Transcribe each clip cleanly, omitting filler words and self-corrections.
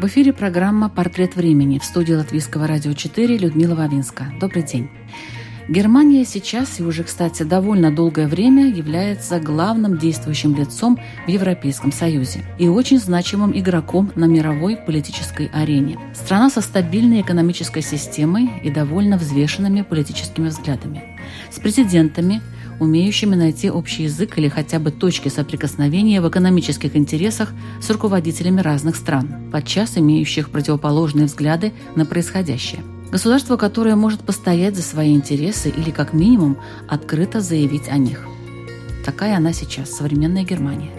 В эфире программа «Портрет времени», в студии Латвийского радио 4 Людмила Вавинска. Добрый день. Германия сейчас и уже, кстати, довольно долгое время является главным действующим лицом в Европейском Союзе и очень значимым игроком на мировой политической арене. Страна со стабильной экономической системой и довольно взвешенными политическими взглядами. С президентами, умеющими найти общий язык или хотя бы точки соприкосновения в экономических интересах с руководителями разных стран, подчас имеющих противоположные взгляды на происходящее. Государство, которое может постоять за свои интересы или, как минимум, открыто заявить о них. Такая она сейчас, современная Германия.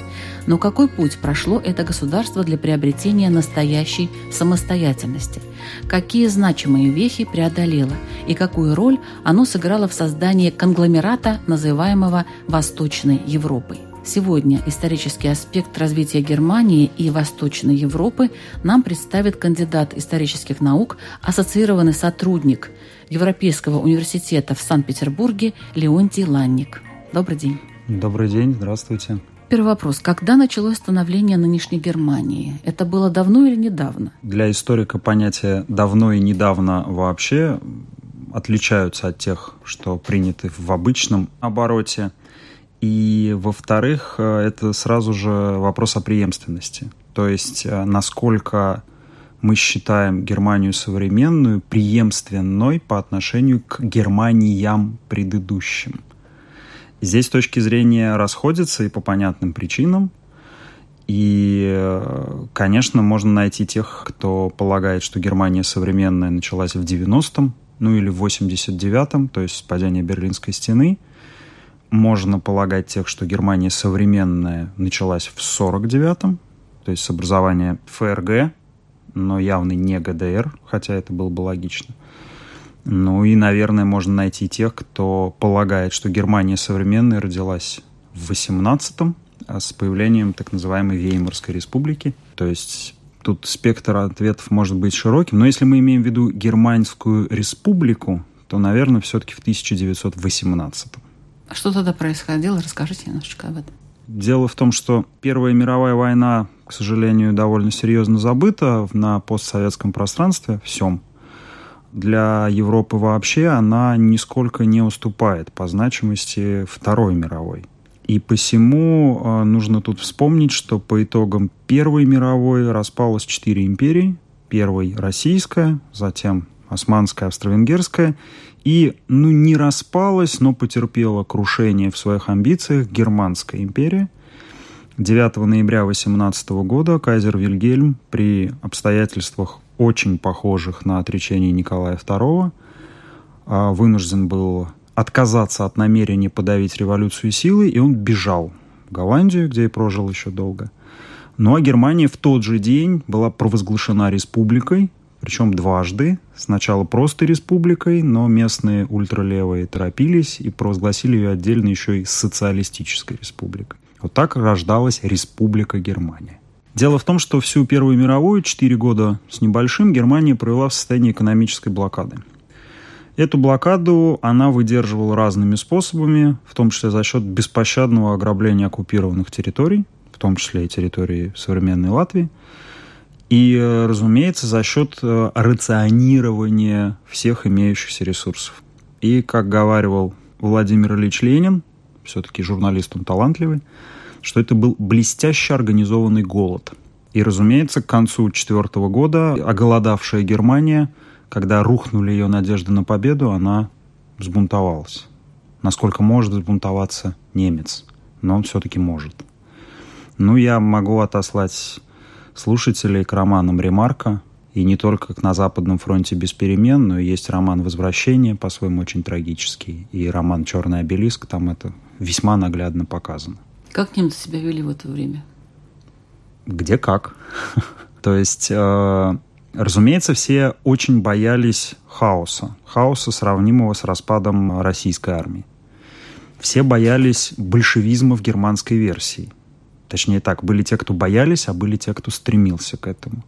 Но какой путь прошло это государство для приобретения настоящей самостоятельности? Какие значимые вехи преодолело? И какую роль оно сыграло в создании конгломерата, называемого «Восточной Европой»? Сегодня исторический аспект развития Германии и Восточной Европы нам представит кандидат исторических наук, ассоциированный сотрудник Европейского университета в Санкт-Петербурге Леонтий Ланник. Добрый день. Добрый день, здравствуйте. Первый вопрос. Когда началось становление нынешней Германии? Это было давно или недавно? Для историка понятия «давно» и «недавно» вообще отличаются от тех, что приняты в обычном обороте. И, во-вторых, это сразу же вопрос о преемственности. То есть, насколько мы считаем Германию современную преемственной по отношению к Германиям предыдущим. Здесь точки зрения расходятся и по понятным причинам. И, конечно, можно найти тех, кто полагает, что Германия современная началась в 90-м, ну или в 89-м, то есть с падения Берлинской стены. Можно полагать тех, что Германия современная началась в 49-м, то есть с образования ФРГ, но явно не ГДР, хотя это было бы логично. Ну и, наверное, можно найти тех, кто полагает, что Германия современная родилась в 18-м с появлением так называемой Веймарской республики. То есть тут спектр ответов может быть широким. Но если мы имеем в виду Германскую республику, то, наверное, все-таки в 1918-м. Что тогда происходило? Расскажите немножечко об этом. Дело в том, что Первая мировая война, к сожалению, довольно серьезно забыта на постсоветском пространстве всем. Для Европы вообще она нисколько не уступает по значимости Второй мировой. И посему нужно тут вспомнить, что по итогам Первой мировой распалось 4 империи. Первой – российская, затем османская, австро-венгерская. И, не распалась, но потерпела крушение в своих амбициях Германская империя. 9 ноября 18 года кайзер Вильгельм при обстоятельствах, очень похожих на отречение Николая II, вынужден был отказаться от намерения подавить революцию силой, и он бежал в Голландию, где и прожил еще долго. Ну а Германия в тот же день была провозглашена республикой, причем дважды. Сначала просто республикой, но местные ультралевые торопились и провозгласили ее отдельно еще и социалистической республикой. Вот так рождалась Республика Германия. Дело в том, что всю Первую мировую, 4 года с небольшим, Германия провела в состоянии экономической блокады. Эту блокаду она выдерживала разными способами, в том числе за счет беспощадного ограбления оккупированных территорий, в том числе и территории современной Латвии, и, разумеется, за счет рационирования всех имеющихся ресурсов. И, как говаривал Владимир Ильич Ленин, все-таки журналист он талантливый, что это был блестяще организованный голод. И, разумеется, к концу 4-го года оголодавшая Германия, когда рухнули ее надежды на победу, она взбунтовалась. Насколько может взбунтоваться немец, но он все-таки может. Я могу отослать слушателей к романам Ремарка И не только как «На Западном фронте без перемен», но и есть роман «Возвращение», по-своему очень трагический, и роман «Черный обелиск», там это весьма наглядно показано. Как немцы себя вели в это время? Где как. То есть, разумеется, все очень боялись хаоса. Хаоса, сравнимого с распадом российской армии. Все боялись большевизма в германской версии. Точнее так, были те, кто боялись, а были те, кто стремился к этому.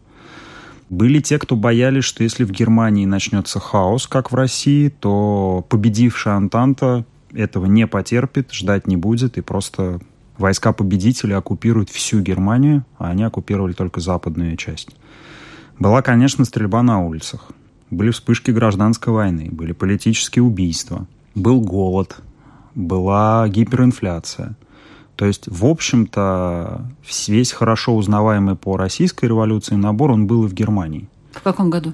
Были те, кто боялись, что если в Германии начнется хаос, как в России, то победившая Антанта этого не потерпит, ждать не будет, и просто войска победителей оккупируют всю Германию, а они оккупировали только западную часть. Была, конечно, стрельба на улицах, были вспышки гражданской войны, были политические убийства, был голод, была гиперинфляция. То есть, в общем-то, весь хорошо узнаваемый по российской революции набор, он был и в Германии. В каком году?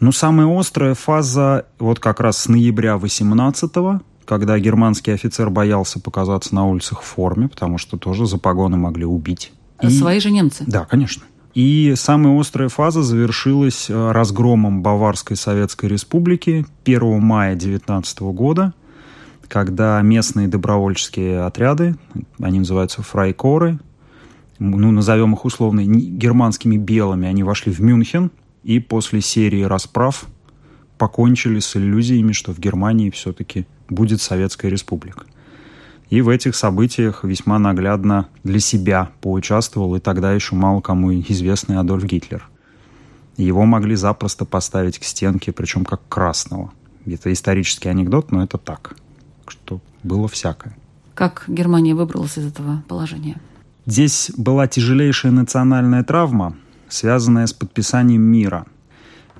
Ну, самая острая фаза вот как раз с ноября 18-го, когда германский офицер боялся показаться на улицах в форме, потому что тоже за погоны могли убить. Свои же немцы? Да, конечно. И самая острая фаза завершилась разгромом Баварской Советской Республики 1 мая 19 года, когда местные добровольческие отряды, они называются фрайкоры, ну, назовем их условно германскими белыми, они вошли в Мюнхен и после серии расправ покончили с иллюзиями, что в Германии все-таки будет Советская Республика. И в этих событиях весьма наглядно для себя поучаствовал, и тогда еще мало кому известный Адольф Гитлер. Его могли запросто поставить к стенке, причем как красного. Это исторический анекдот, но это так. Что было всякое. Как Германия выбралась из этого положения? Здесь была тяжелейшая национальная травма, связанная с подписанием мира.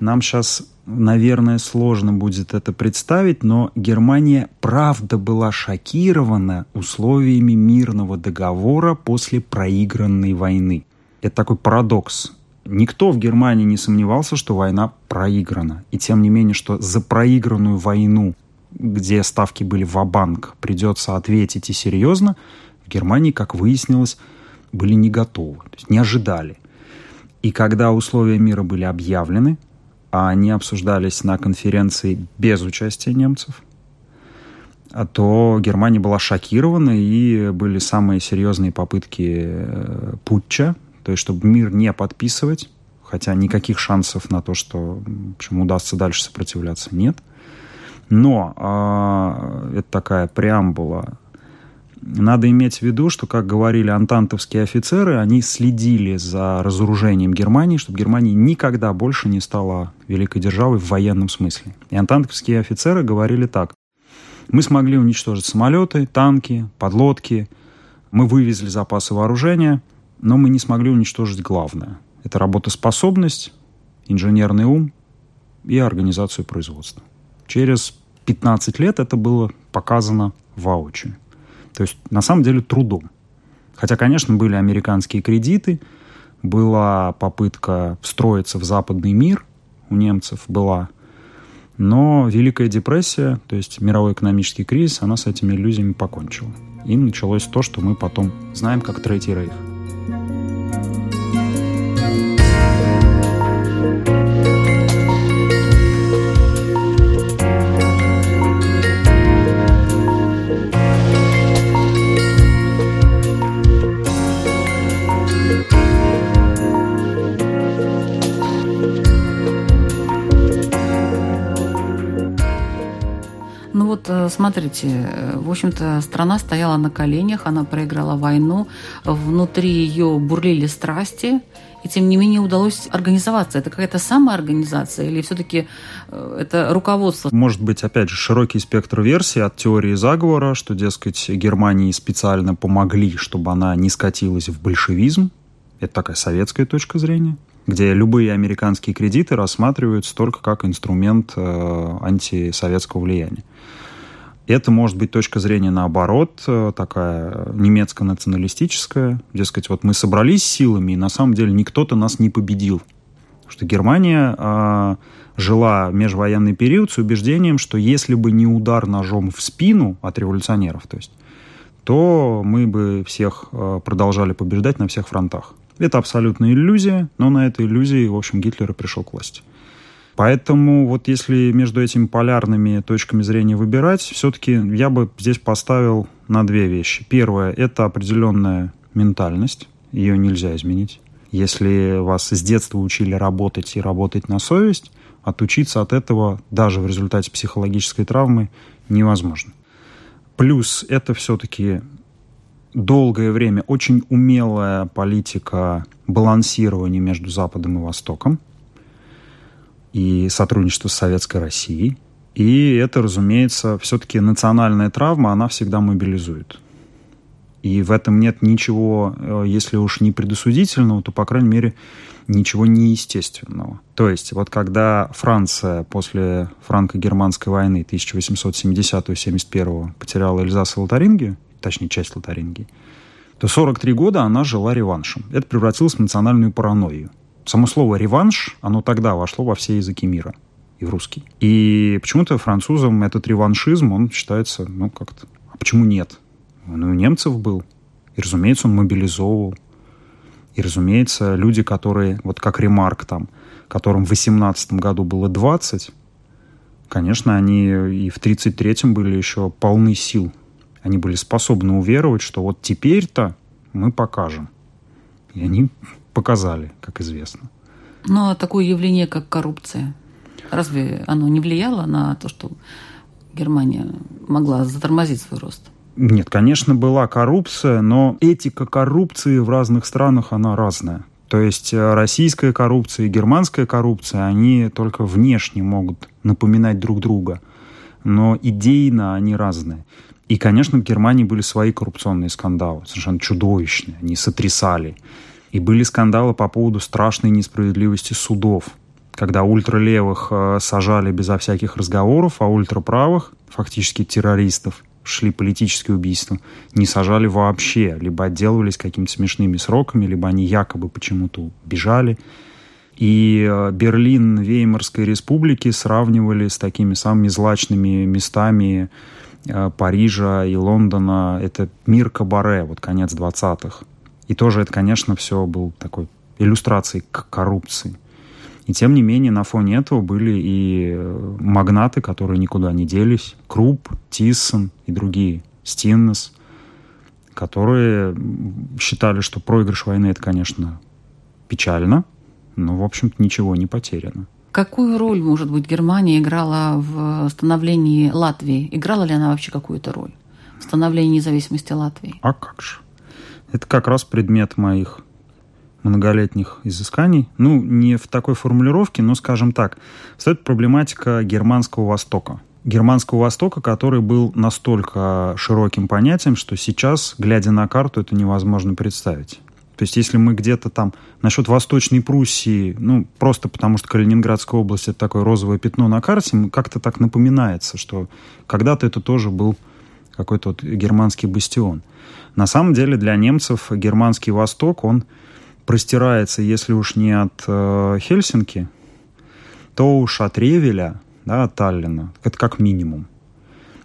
Нам сейчас, наверное, сложно будет это представить, но Германия правда была шокирована условиями мирного договора после проигранной войны. Это такой парадокс. Никто в Германии не сомневался, что война проиграна. И тем не менее, что за проигранную войну, где ставки были ва-банк, придется ответить и серьезно, в Германии, как выяснилось, были не готовы, то есть не ожидали. И когда условия мира были объявлены, а они обсуждались на конференции без участия немцев, то Германия была шокирована, и были самые серьезные попытки путча, то есть чтобы мир не подписывать, хотя никаких шансов на то, что, в общем, удастся дальше сопротивляться, нет. Но это такая преамбула. Надо иметь в виду, что, как говорили антантовские офицеры, они следили за разоружением Германии, чтобы Германия никогда больше не стала великой державой в военном смысле. И антантовские офицеры говорили так. Мы смогли уничтожить самолеты, танки, подлодки. Мы вывезли запасы вооружения, но мы не смогли уничтожить главное. Это работоспособность, инженерный ум и организацию производства. Через 15 лет это было показано воочию. То есть, на самом деле, трудом. Хотя, конечно, были американские кредиты, была попытка встроиться в западный мир, у немцев была. Но Великая депрессия, то есть мировой экономический кризис, она с этими иллюзиями покончила. И началось то, что мы потом знаем как Третий рейх. Смотрите, в общем-то, страна стояла на коленях, она проиграла войну, внутри ее бурлили страсти, и тем не менее удалось организоваться. Это какая-то самоорганизация или все-таки это руководство? Может быть, опять же, широкий спектр версий от теории заговора, что, дескать, Германии специально помогли, чтобы она не скатилась в большевизм. Это такая советская точка зрения, где любые американские кредиты рассматриваются только как инструмент антисоветского влияния. Это может быть точка зрения наоборот, такая немецко-националистическая. Дескать, вот мы собрались силами, и на самом деле никто-то нас не победил. Потому что Германия жила в межвоенный период с убеждением, что если бы не удар ножом в спину от революционеров, то мы бы всех продолжали побеждать на всех фронтах. Это абсолютная иллюзия, но на этой иллюзии, в общем, Гитлер и пришел к власти. Поэтому вот если между этими полярными точками зрения выбирать, все-таки я бы здесь поставил на две вещи. Первое – это определенная ментальность, ее нельзя изменить. Если вас с детства учили работать и работать на совесть, отучиться от этого даже в результате психологической травмы невозможно. Плюс это все-таки долгое время очень умелая политика балансирования между Западом и Востоком и сотрудничество с Советской Россией. И это, разумеется, все-таки национальная травма, она всегда мобилизует. И в этом нет ничего, если уж не предосудительного, то, по крайней мере, ничего неестественного. То есть, вот когда Франция после франко-германской войны 1870-71 потеряла Эльзас и Лотарингию, точнее, часть Лотарингии, то 43 года она жила реваншем. Это превратилось в национальную паранойю. Само слово «реванш», оно тогда вошло во все языки мира и в русский. И почему-то французам этот реваншизм, он считается, ну, как-то... А почему нет? Он и у немцев был. И, разумеется, он мобилизовывал. И, разумеется, люди, которые, вот как Ремарк там, которым в 18 году было 20, конечно, они и в 33-м были еще полны сил. Они были способны уверовать, что вот теперь-то мы покажем. И они показали, как известно. Ну, а такое явление, как коррупция, разве оно не влияло на то, что Германия могла затормозить свой рост? Нет, конечно, была коррупция, но этика коррупции в разных странах, она разная. То есть российская коррупция и германская коррупция, они только внешне могут напоминать друг друга, но идейно они разные. И, конечно, в Германии были свои коррупционные скандалы, совершенно чудовищные, они сотрясали. И были скандалы по поводу страшной несправедливости судов, когда ультралевых сажали безо всяких разговоров, а ультраправых, фактически террористов, шли политические убийства, не сажали вообще, либо отделывались какими-то смешными сроками, либо они якобы почему-то бежали. И Берлин Веймарской республики сравнивали с такими самыми злачными местами Парижа и Лондона. Это мир кабаре, вот конец 20-х. И тоже это, конечно, все было такой иллюстрацией к коррупции. И тем не менее, на фоне этого были и магнаты, которые никуда не делись. Круп, Тиссен и другие, Стиннес, которые считали, что проигрыш войны – это, конечно, печально, но, в общем-то, ничего не потеряно. Какую роль, может быть, Германия играла в становлении Латвии? Играла ли она вообще какую-то роль в становлении независимости Латвии? А как же? Это как раз предмет моих многолетних изысканий. Ну, не в такой формулировке, но, скажем так, стоит проблематика Германского Востока. Германского Востока, который был настолько широким понятием, что сейчас, глядя на карту, это невозможно представить. То есть, если мы где-то там... Насчет Восточной Пруссии, ну, просто потому что Калининградская область — это такое розовое пятно на карте, как-то так напоминается, что когда-то это тоже был какой-то вот германский бастион. На самом деле для немцев Германский Восток, он простирается, если уж не от Хельсинки, то уж от Ревеля, да, от Таллина, это как минимум.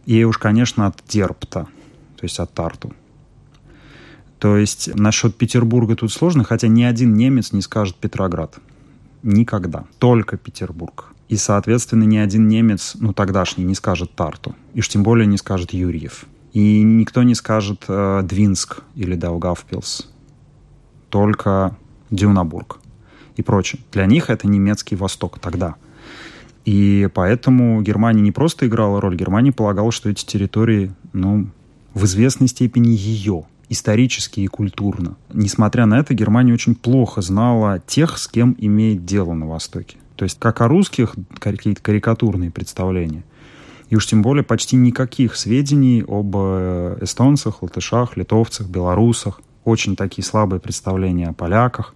И уж, конечно, от Дерпта, то есть от Тарту. То есть насчет Петербурга тут сложно, хотя ни один немец не скажет Петроград. Никогда. Только Петербург. И, соответственно, ни один немец, ну, тогдашний, не скажет Тарту. И уж тем более не скажет Юрьев. И никто не скажет Двинск или Даугавпилс, только Дюнабург и прочее. Для них это немецкий Восток тогда. И поэтому Германия не просто играла роль, Германия полагала, что эти территории, ну, в известной степени ее, исторически и культурно. Несмотря на это, Германия очень плохо знала тех, с кем имеет дело на Востоке. То есть как о русских какие-то карикатурные представления, и уж тем более почти никаких сведений об эстонцах, латышах, литовцах, белорусах. Очень такие слабые представления о поляках.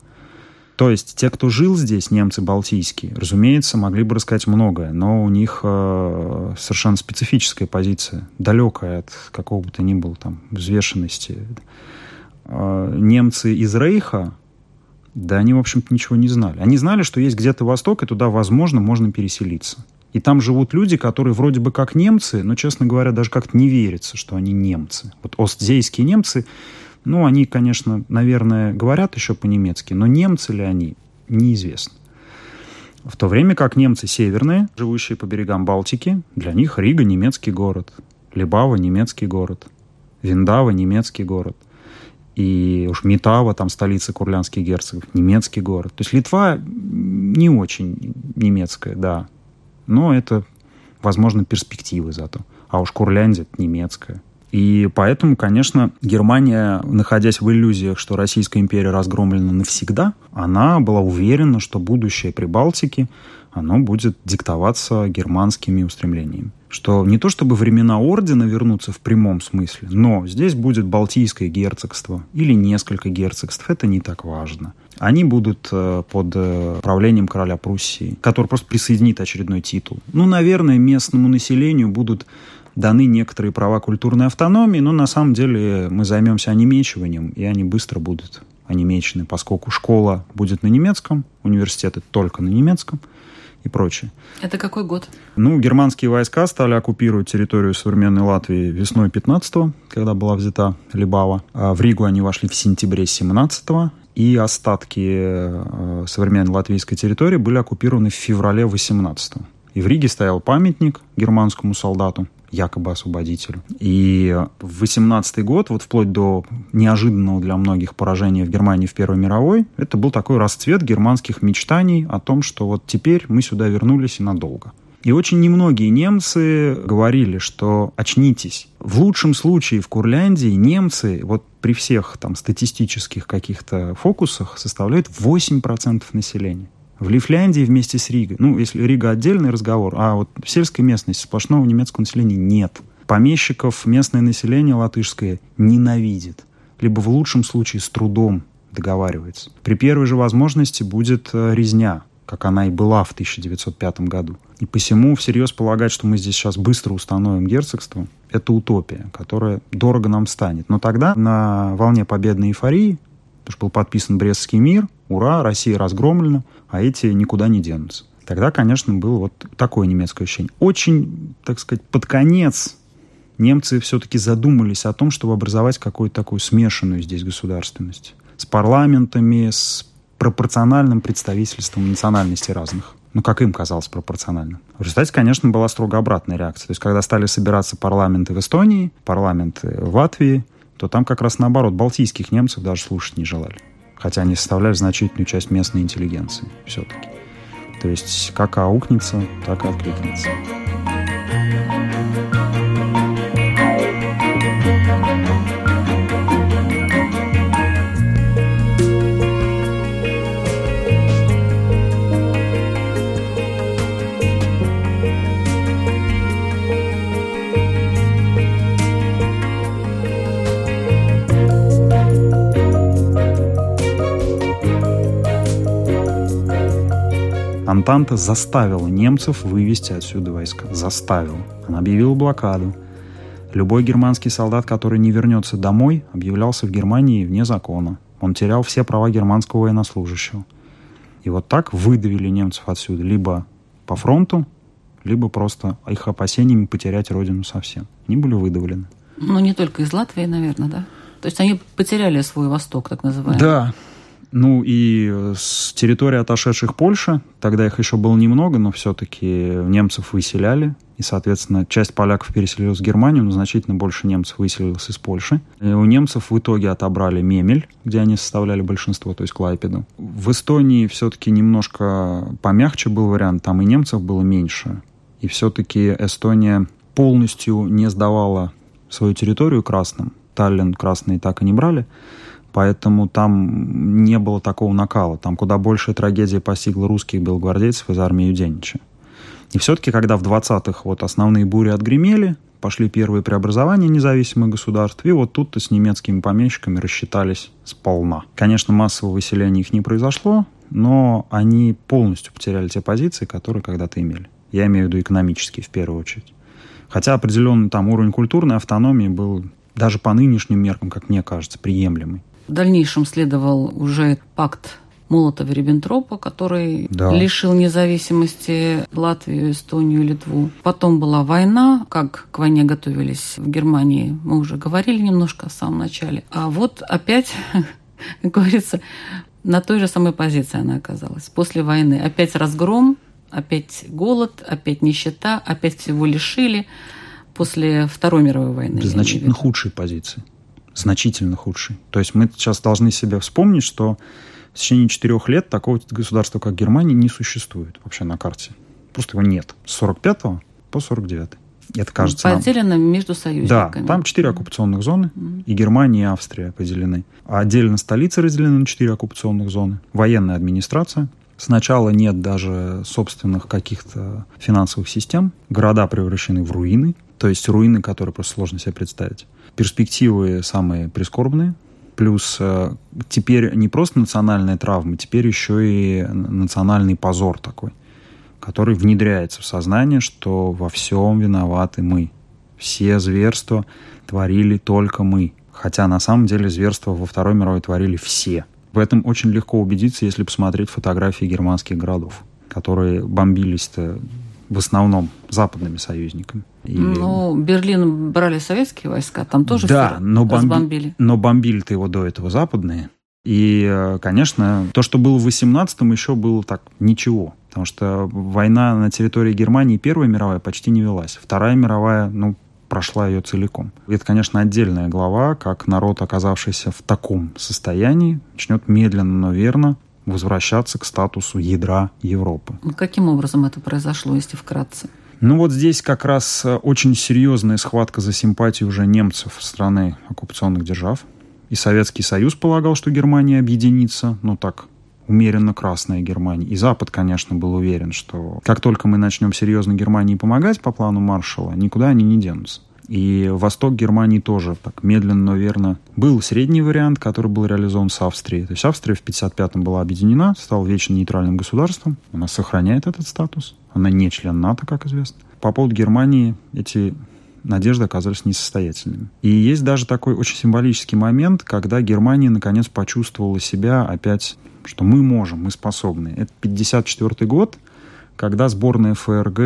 То есть те, кто жил здесь, немцы балтийские, разумеется, могли бы рассказать многое, но у них совершенно специфическая позиция, далекая от какого бы то ни было там взвешенности. Немцы из Рейха, да они, в общем-то, ничего не знали. Они знали, что есть где-то Восток, и туда, возможно, можно переселиться. И там живут люди, которые вроде бы как немцы, но, честно говоря, даже как-то не верится, что они немцы. Вот остзейские немцы Ну, они, конечно, наверное, говорят еще по-немецки, но немцы ли они, неизвестно. В то время как немцы северные, живущие по берегам Балтики, для них Рига – немецкий город, Либава – немецкий город, Виндава – немецкий город. И уж Митава, там столица курляндских герцогов, немецкий город. То есть Литва не очень немецкая, да. Но это, возможно, перспективы зато. А уж Курляндия – немецкая. И поэтому, конечно, Германия, находясь в иллюзиях, что Российская империя разгромлена навсегда, она была уверена, что будущее Прибалтики, оно будет диктоваться германскими устремлениями. Что не то чтобы времена ордена вернутся в прямом смысле, но здесь будет Балтийское герцогство или несколько герцогств, это не так важно. Они будут под правлением короля Пруссии, который просто присоединит очередной титул. Ну, наверное, местному населению будут даны некоторые права культурной автономии, но на самом деле мы займемся онемечиванием, и они быстро будут онемечены, поскольку школа будет на немецком, университеты только на немецком. И прочее. Это какой год? Ну, германские войска стали оккупировать территорию современной Латвии весной 15-го, когда была взята Либава. А в Ригу они вошли в сентябре 17-го, и остатки современной латвийской территории были оккупированы в феврале 18-го. И в Риге стоял памятник германскому солдату, якобы освободителю. И в 18-й год, вот вплоть до неожиданного для многих поражения в Германии в Первой мировой, это был такой расцвет германских мечтаний о том, что вот теперь мы сюда вернулись и надолго. И очень немногие немцы говорили, что очнитесь. В лучшем случае в Курляндии немцы, вот при всех там статистических каких-то фокусах, составляют 8% населения. В Лифляндии вместе с Ригой. Ну, если Рига — отдельный разговор, а вот в сельской местности сплошного немецкого населения нет. Помещиков местное население латышское ненавидит. Либо в лучшем случае с трудом договаривается. При первой же возможности будет резня, как она и была в 1905 году. И посему всерьез полагать, что мы здесь сейчас быстро установим герцогство, это утопия, которая дорого нам станет. Но тогда на волне победной эйфории, потому что был подписан Брестский мир, ура, Россия разгромлена, а эти никуда не денутся. Тогда, конечно, было вот такое немецкое ощущение. Очень, так сказать, под конец немцы все-таки задумались о том, чтобы образовать какую-то такую смешанную здесь государственность. С парламентами, с пропорциональным представительством национальностей разных. Ну, как им казалось, пропорционально. В результате, конечно, была строго обратная реакция. То есть, когда стали собираться парламенты в Эстонии, парламенты в Латвии, то там как раз наоборот, балтийских немцев даже слушать не желали. Хотя они составляли значительную часть местной интеллигенции все-таки. То есть как аукнется, так и откликнется. Антанта заставила немцев вывести отсюда войска. Заставила. Она объявила блокаду. Любой германский солдат, который не вернется домой, объявлялся в Германии вне закона. Он терял все права германского военнослужащего. И вот так выдавили немцев отсюда либо по фронту, либо просто их опасениями потерять родину совсем. Они были выдавлены. Ну, не только из Латвии, наверное, да? То есть они потеряли свой Восток, так называемый. Да. Ну и с территории отошедших Польши, тогда их еще было немного, но все-таки немцев выселяли. И, соответственно, часть поляков переселилась в Германию, но значительно больше немцев выселилось из Польши. И у немцев в итоге отобрали Мемель, где они составляли большинство, то есть Клайпеду. В Эстонии все-таки немножко помягче был вариант, там и немцев было меньше. И все-таки Эстония полностью не сдавала свою территорию красным. Таллин красные так и не брали. Поэтому там не было такого накала. Там куда большая трагедия постигла русских белогвардейцев из армии Юденича. И все-таки, когда в 20-х вот основные бури отгремели, пошли первые преобразования независимых государств, и вот тут-то с немецкими помещиками рассчитались сполна. Конечно, массового выселения их не произошло, но они полностью потеряли те позиции, которые когда-то имели. Я имею в виду экономические, в первую очередь. Хотя определенный там уровень культурной автономии был даже по нынешним меркам, как мне кажется, приемлемый. В дальнейшем следовал уже пакт Молотова-Риббентропа, который лишил независимости Латвию, Эстонию, Литву. Потом была война, как к войне готовились в Германии, мы уже говорили немножко в самом начале. А вот опять, как говорится, на той же самой позиции она оказалась. После войны опять разгром, опять голод, опять нищета, опять всего лишили после Второй мировой войны. Значительно худшей позиции. Значительно худшей. То есть мы сейчас должны себе вспомнить, что в течение 4 лет такого государства, как Германия, не существует вообще на карте. Просто его нет. С 45-го по 49-й. Это кажется поделено нам... между союзниками. Да, там 4 оккупационных зоны, и Германия, и Австрия поделены. А отдельно столицы разделены на 4 оккупационных зоны. Военная администрация. Сначала нет даже собственных каких-то финансовых систем. Города превращены в руины. То есть руины, которые просто сложно себе представить. Перспективы самые прискорбные. Плюс теперь не просто национальные травмы, теперь еще и национальный позор такой, который внедряется в сознание, что во всем виноваты мы. Все зверства творили только мы. Хотя на самом деле зверства во Второй мировой творили все. В этом очень легко убедиться, если посмотреть фотографии германских городов, которые бомбились-то в основном западными союзниками. И... Ну, Берлин брали советские войска, там тоже разбомбили. Но бомбили-то его до этого западные. И, конечно, то, что было в 18-м, еще было так ничего. Потому что война на территории Германии, Первая мировая, почти не велась. Вторая мировая, прошла ее целиком. Это, конечно, отдельная глава, как народ, оказавшийся в таком состоянии, начнет медленно, но верно возвращаться к статусу ядра Европы. Каким образом это произошло, если вкратце? Вот здесь как раз очень серьезная схватка за симпатию уже немцев страны оккупационных держав. И Советский Союз полагал, что Германия объединится, умеренно красная Германия. И Запад, конечно, был уверен, что как только мы начнем серьезно Германии помогать по плану Маршалла, никуда они не денутся. И восток Германии тоже так медленно, но верно. Был средний вариант, который был реализован с Австрией. То есть Австрия в 1955-м была объединена, стала вечно нейтральным государством. Она сохраняет этот статус. Она не член НАТО, как известно. По поводу Германии эти надежды оказались несостоятельными. И есть даже такой очень символический момент, когда Германия наконец почувствовала себя опять, что мы можем, мы способны. Это 1954 год, когда сборная ФРГ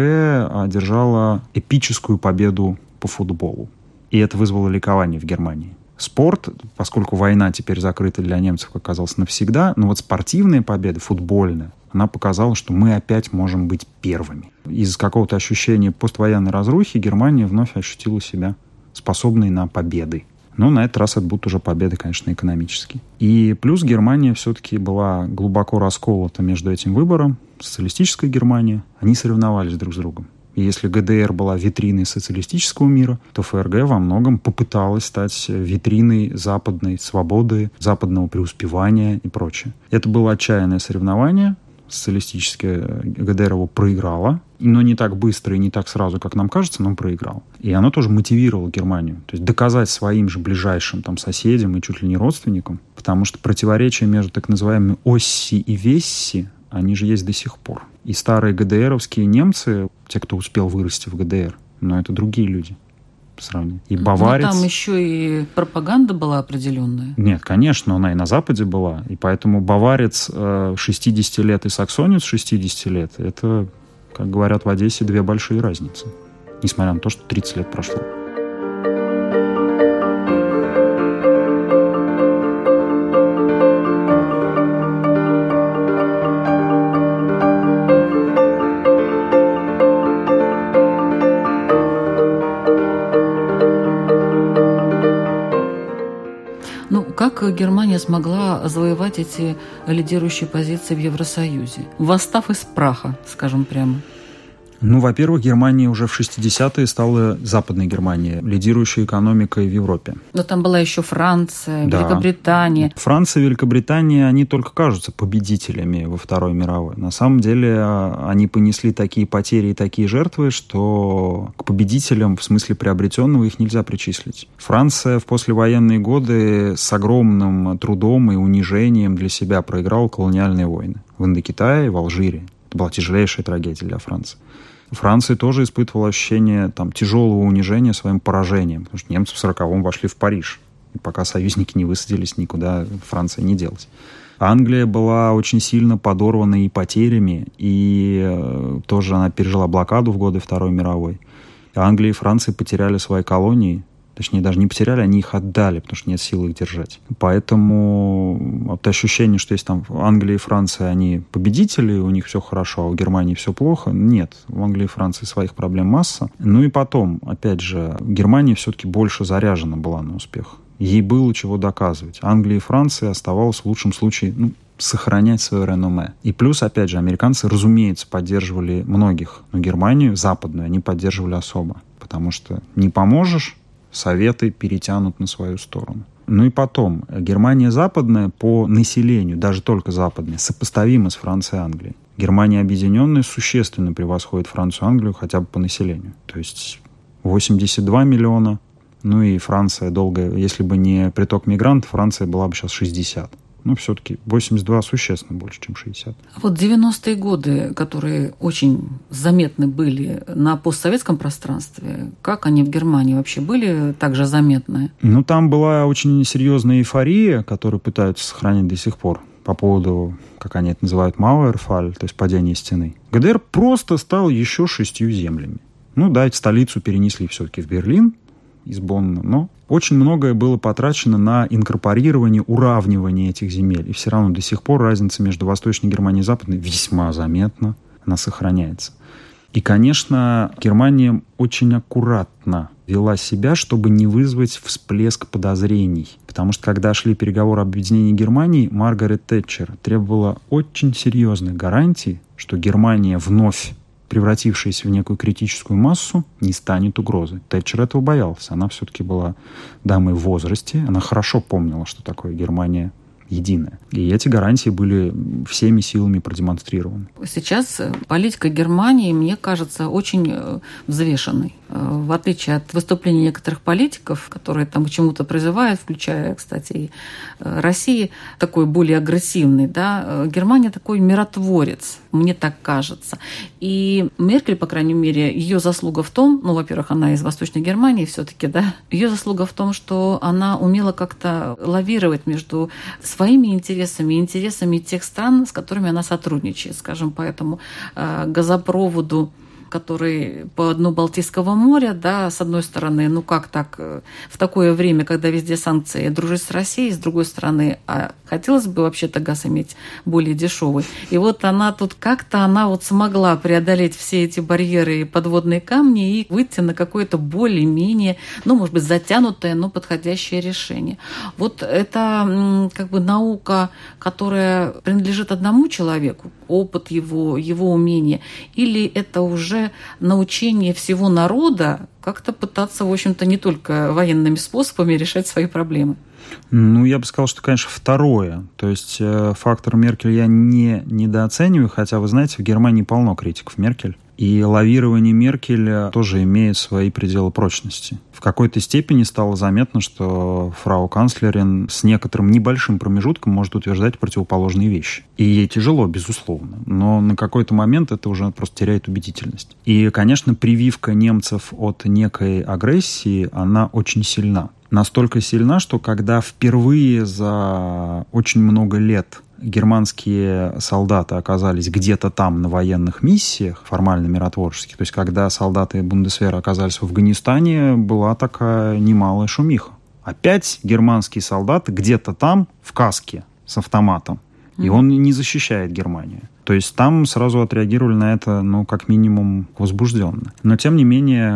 одержала эпическую победу по футболу. И это вызвало ликование в Германии. Спорт, поскольку война теперь закрыта для немцев, как оказалось, навсегда, но спортивная победа, футбольная, она показала, что мы опять можем быть первыми. Из какого-то ощущения поствоенной разрухи Германия вновь ощутила себя способной на победы. Но на этот раз это будут уже победы, конечно, экономические. И плюс Германия все-таки была глубоко расколота между этим выбором. Социалистическая Германия, они соревновались друг с другом. И если ГДР была витриной социалистического мира, то ФРГ во многом попыталась стать витриной западной свободы, западного преуспевания и прочее. Это было отчаянное соревнование. Социалистическая ГДР его проиграла, но не так быстро и не так сразу, как нам кажется, но проиграл. И оно тоже мотивировало Германию. То есть доказать своим же ближайшим соседям и чуть ли не родственникам, потому что противоречия между так называемыми «Осси» и «Весси», они же есть до сих пор. И старые ГДРовские немцы, те, кто успел вырасти в ГДР, но это другие люди. И баварец... Но там еще и пропаганда была определенная. Нет, конечно, она и на Западе была. И поэтому баварец 60 лет и саксонец 60 лет – это, как говорят в Одессе, две большие разницы. Несмотря на то, что 30 лет прошло. Как Германия смогла завоевать эти лидирующие позиции в Евросоюзе, восстав из праха, скажем прямо? Во-первых, Германия уже в 60-е стала Западной Германией, лидирующей экономикой в Европе. Но там была еще Франция, Великобритания. Франция и Великобритания, они только кажутся победителями во Второй мировой. На самом деле они понесли такие потери и такие жертвы, что к победителям, в смысле приобретенного, их нельзя причислить. Франция в послевоенные годы с огромным трудом и унижением для себя проиграла колониальные войны в Индокитае, в Алжире. Это была тяжелейшая трагедия для Франции. Франция тоже испытывала ощущение тяжелого унижения своим поражением, потому что немцы в 1940-м вошли в Париж. И пока союзники не высадились, никуда Франция не делась. Англия была очень сильно подорвана и потерями, и тоже она пережила блокаду в годы Второй мировой. Англия и Франция потеряли свои колонии, точнее, даже не потеряли, они их отдали, потому что нет сил их держать. Поэтому вот ощущение, что если там Англия и Франция, они победители, у них все хорошо, а у Германии все плохо, нет. У Англии и Франции своих проблем масса. Ну и потом, опять же, Германия все-таки больше заряжена была на успех. Ей было чего доказывать. Англия и Франция оставалась в лучшем случае сохранять свое реноме. И плюс, опять же, американцы, разумеется, поддерживали многих. Но Германию западную они поддерживали особо. Потому что не поможешь, Советы перетянут на свою сторону. Ну и потом, Германия западная по населению, даже только западная, сопоставима с Францией и Англией. Германия объединенная существенно превосходит Францию и Англию хотя бы по населению. То есть 82 миллиона. Ну и Франция долго, если бы не приток мигрантов, Франция была бы сейчас 60. Все-таки 82 существенно больше, чем 60. А вот 90-е годы, которые очень заметны были на постсоветском пространстве, как они в Германии вообще были также заметны? Там была очень серьезная эйфория, которую пытаются сохранить до сих пор по поводу, как они это называют, Мауэрфаль, то есть падение стены. ГДР просто стал еще 6 землями. Столицу перенесли все-таки в Берлин, из Бонна, но очень многое было потрачено на инкорпорирование, уравнивание этих земель. И все равно до сих пор разница между Восточной Германией и Западной весьма заметна, она сохраняется. И, конечно, Германия очень аккуратно вела себя, чтобы не вызвать всплеск подозрений. Потому что, когда шли переговоры об объединении Германии, Маргарет Тэтчер требовала очень серьезных гарантий, что Германия, вновь превратившаяся в некую критическую массу, не станет угрозой. Тэтчер этого боялась. Она все-таки была дамой в возрасте. Она хорошо помнила, что такое Германия единая. И эти гарантии были всеми силами продемонстрированы. Сейчас политика Германии, мне кажется, очень взвешенной. В отличие от выступлений некоторых политиков, которые там к чему-то призывают, включая, кстати, и Россию, такой более агрессивный, Германия такой миротворец, мне так кажется. И Меркель, по крайней мере, ее заслуга в том, во-первых, она из Восточной Германии все-таки, ее заслуга в том, что она умела как-то лавировать между своими интересами и интересами тех стран, с которыми она сотрудничает, скажем, поэтому газопроводу, который по дну Балтийского моря, с одной стороны, как так, в такое время, когда везде санкции, дружить с Россией, с другой стороны, а хотелось бы вообще-то газ иметь более дешевый. И она тут как-то, смогла преодолеть все эти барьеры и подводные камни и выйти на какое-то более-менее, может быть, затянутое, но подходящее решение. Это наука, которая принадлежит одному человеку, опыт его умение, или это уже научение всего народа как-то пытаться, в общем-то, не только военными способами решать свои проблемы? Я бы сказал, что, конечно, второе. То есть фактор Меркель я не недооцениваю, хотя, вы знаете, в Германии полно критиков Меркель. И лавирование Меркель тоже имеет свои пределы прочности. В какой-то степени стало заметно, что фрау канцлерин с некоторым небольшим промежутком может утверждать противоположные вещи. И ей тяжело, безусловно. Но на какой-то момент это уже просто теряет убедительность. И, конечно, прививка немцев от некой агрессии, она очень сильна. Настолько сильна, что когда впервые за очень много лет германские солдаты оказались где-то там на военных миссиях, формально миротворческих, то есть когда солдаты Бундесвера оказались в Афганистане, была такая немалая шумиха. Опять германские солдаты где-то там в каске с автоматом, и он не защищает Германию. То есть там сразу отреагировали на это, как минимум, возбужденно. Но, тем не менее,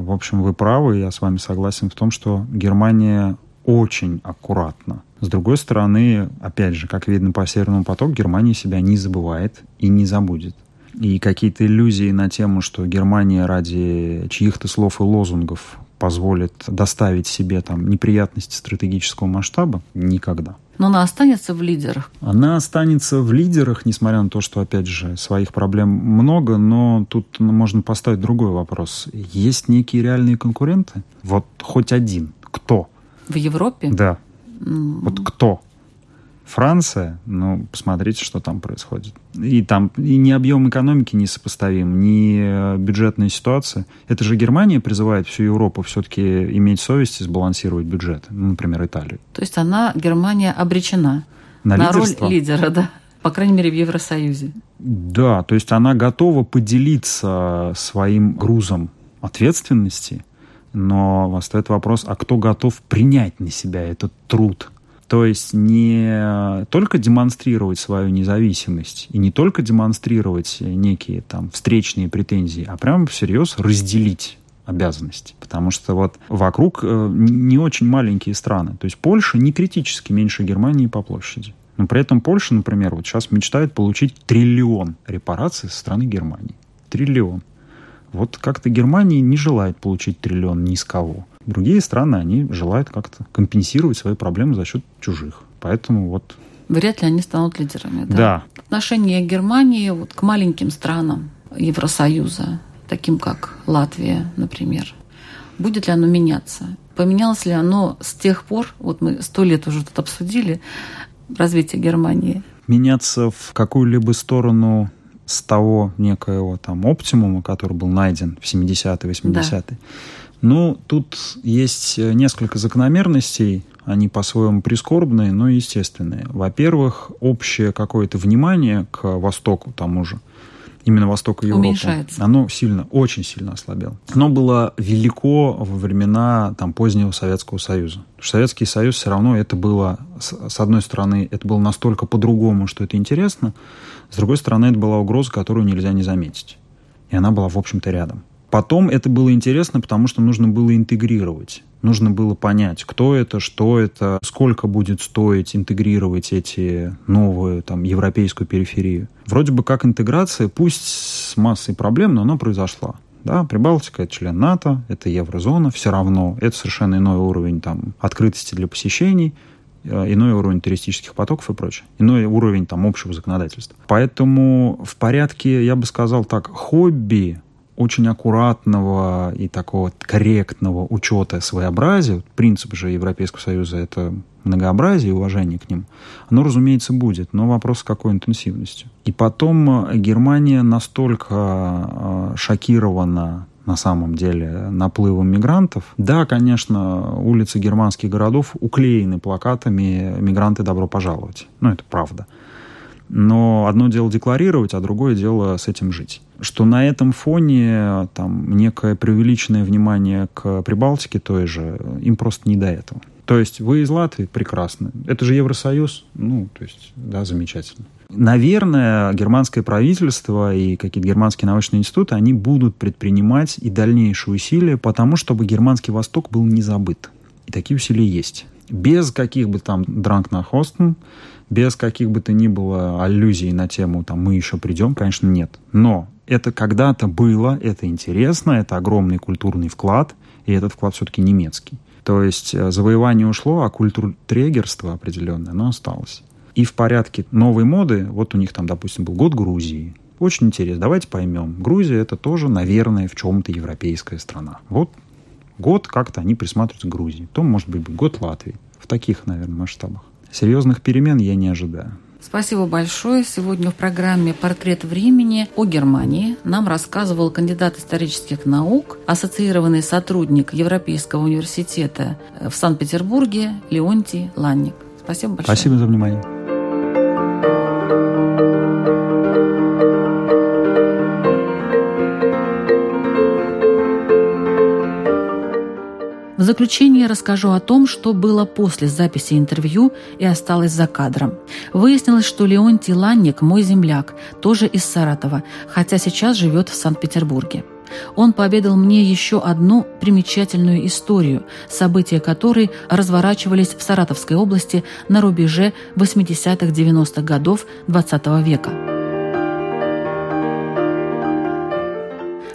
в общем, вы правы, я с вами согласен в том, что Германия очень аккуратно. С другой стороны, опять же, как видно по Северному потоку, Германия себя не забывает и не забудет. И какие-то иллюзии на тему, что Германия ради чьих-то слов и лозунгов позволит доставить себе неприятности стратегического масштаба, никогда. Но она останется в лидерах? Она останется в лидерах, несмотря на то, что, опять же, своих проблем много, но тут можно поставить другой вопрос. Есть некие реальные конкуренты? Хоть один. Кто? В Европе? Да. Кто? Франция? Посмотрите, что там происходит. И там и ни объем экономики не сопоставим, ни бюджетная ситуация. Это же Германия призывает всю Европу все-таки иметь совесть и сбалансировать бюджеты. Например, Италию. То есть Германия обречена на лидерство. Роль лидера, да. По крайней мере, в Евросоюзе. Да, то есть она готова поделиться своим грузом ответственности, но остается вопрос, а кто готов принять на себя этот труд? То есть не только демонстрировать свою независимость и не только демонстрировать некие там встречные претензии, а прямо всерьез разделить обязанности. Потому что вот вокруг не очень маленькие страны. То есть Польша не критически меньше Германии по площади. Но при этом Польша, например, вот сейчас мечтает получить 1 триллион репараций со стороны Германии. 1 триллион. Вот как-то Германия не желает получить 1 триллион ни с кого. Другие страны, они желают как-то компенсировать свои проблемы за счет чужих. Поэтому вот... Вряд ли они станут лидерами, да? Да. Отношение Германии вот к маленьким странам Евросоюза, таким как Латвия, например, будет ли оно меняться? Поменялось ли оно с тех пор, вот мы 100 лет уже тут обсудили, развитие Германии? Меняться в какую-либо сторону с того некоего там оптимума, который был найден в 70-е, 80-е? Да. Ну, тут есть несколько закономерностей, они по-своему прискорбные, но естественные. Во-первых, общее какое-то внимание к Востоку тому же, именно Востока Европы, уменьшается. Оно сильно, очень сильно ослабело. Оно было велико во времена там, позднего Советского Союза. Советский Союз все равно это было, с одной стороны, это было настолько по-другому, что это интересно, с другой стороны, это была угроза, которую нельзя не заметить. И она была, в общем-то, рядом. Потом это было интересно, потому что нужно было интегрировать. Нужно было понять, кто это, что это, сколько будет стоить интегрировать эти новую там, европейскую периферию. Вроде бы как интеграция, пусть с массой проблем, но она произошла. Да, Прибалтика – это член НАТО, это еврозона, все равно. Это совершенно иной уровень там, открытости для посещений, иной уровень туристических потоков и прочее, иной уровень там, общего законодательства. Поэтому в порядке, я бы сказал так, хобби – очень аккуратного и такого корректного учета своеобразия, принцип же Европейского Союза – это многообразие и уважение к ним, оно, разумеется, будет, но вопрос с какой интенсивностью. И потом Германия настолько шокирована, на самом деле, наплывом мигрантов. Да, конечно, улицы германских городов уклеены плакатами «Мигранты, добро пожаловать». Ну, это правда. Но одно дело декларировать, а другое дело с этим жить. Что на этом фоне там, некое преувеличенное внимание к Прибалтике той же, им просто не до этого. То есть вы из Латвии? Прекрасно. Это же Евросоюз? Ну, то есть, да, замечательно. Наверное, германское правительство и какие-то германские научные институты, они будут предпринимать и дальнейшие усилия, потому чтобы германский Восток был не забыт. И такие усилия есть. Без каких бы там дранг на хостен, без каких бы то ни было аллюзий на тему там, «мы еще придем», конечно, нет. Но это когда-то было, это интересно, это огромный культурный вклад, и этот вклад все-таки немецкий. То есть завоевание ушло, а культуртрегерство определенное, оно осталось. И в порядке новой моды, вот у них там, допустим, был год Грузии. Очень интересно, давайте поймем. Грузия – это тоже, наверное, в чем-то европейская страна. Вот год как-то они присматриваются к Грузии. Потом, может быть, год Латвии. В таких, наверное, масштабах. Серьезных перемен я не ожидаю. Спасибо большое. Сегодня в программе «Портрет времени» о Германии нам рассказывал кандидат исторических наук, ассоциированный сотрудник Европейского университета в Санкт-Петербурге Леонтий Ланник. Спасибо большое. Спасибо за внимание. В заключение расскажу о том, что было после записи интервью и осталось за кадром. Выяснилось, что Леонтий Ланник – мой земляк, тоже из Саратова, хотя сейчас живет в Санкт-Петербурге. Он поведал мне еще одну примечательную историю, события которой разворачивались в Саратовской области на рубеже 80-90-х годов XX века.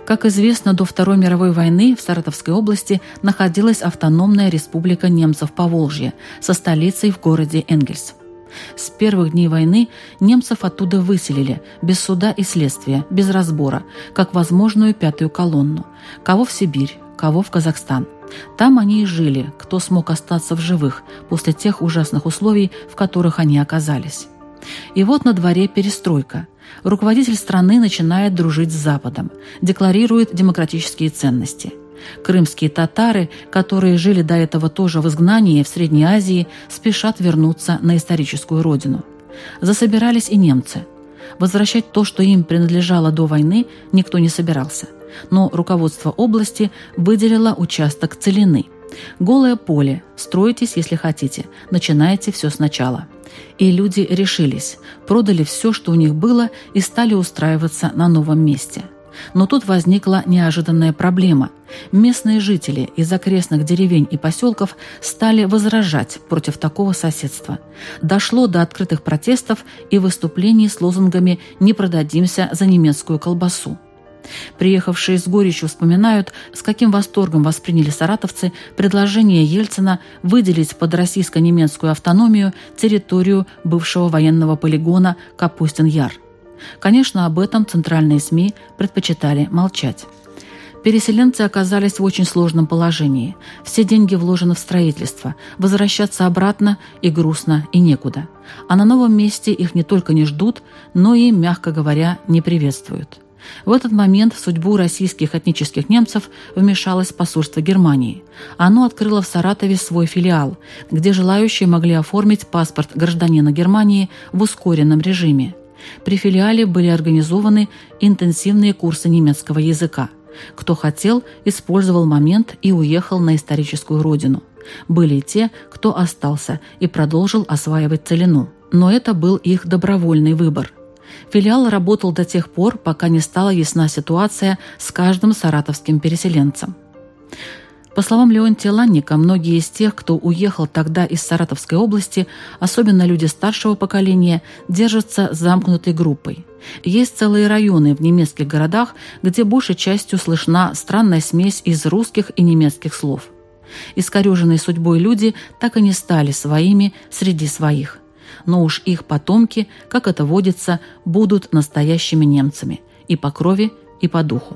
Как известно, до Второй мировой войны в Саратовской области находилась автономная республика немцев Поволжья со столицей в городе Энгельс. С первых дней войны немцев оттуда выселили, без суда и следствия, без разбора, как возможную пятую колонну. Кого в Сибирь, кого в Казахстан. Там они и жили, кто смог остаться в живых после тех ужасных условий, в которых они оказались. И вот на дворе перестройка. Руководитель страны начинает дружить с Западом, декларирует демократические ценности. Крымские татары, которые жили до этого тоже в изгнании в Средней Азии, спешат вернуться на историческую родину. Засобирались и немцы. Возвращать то, что им принадлежало до войны, никто не собирался. Но руководство области выделило участок целины. Голое поле. Стройтесь, если хотите. Начинайте все сначала. И люди решились. Продали все, что у них было, и стали устраиваться на новом месте. Но тут возникла неожиданная проблема. Местные жители из окрестных деревень и поселков стали возражать против такого соседства. Дошло до открытых протестов и выступлений с лозунгами «Не продадимся за немецкую колбасу». Приехавшие с горечью вспоминают, с каким восторгом восприняли саратовцы предложение Ельцина выделить под российско-немецкую автономию территорию бывшего военного полигона Капустин-Яр. Конечно, об этом центральные СМИ предпочитали молчать. Переселенцы оказались в очень сложном положении. Все деньги вложены в строительство. Возвращаться обратно и грустно, и некуда. А на новом месте их не только не ждут, но и, мягко говоря, не приветствуют. В этот момент в судьбу российских этнических немцев вмешалось посольство Германии. Оно открыло в Саратове свой филиал, где желающие могли оформить паспорт гражданина Германии в ускоренном режиме. При филиале были организованы интенсивные курсы немецкого языка. Кто хотел, использовал момент и уехал на историческую родину. Были и те, кто остался и продолжил осваивать целину. Но это был их добровольный выбор. Филиал работал до тех пор, пока не стала ясна ситуация с каждым саратовским переселенцем. По словам Леонтия Ланника, многие из тех, кто уехал тогда из Саратовской области, особенно люди старшего поколения, держатся замкнутой группой. Есть целые районы в немецких городах, где большей частью слышна странная смесь из русских и немецких слов. Искореженные судьбой люди так и не стали своими среди своих. Но уж их потомки, как это водится, будут настоящими немцами и по крови, и по духу.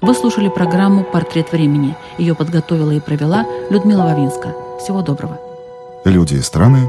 Вы слушали программу «Портрет времени». Ее подготовила и провела Людмила Вавинска. Всего доброго. Люди и страны.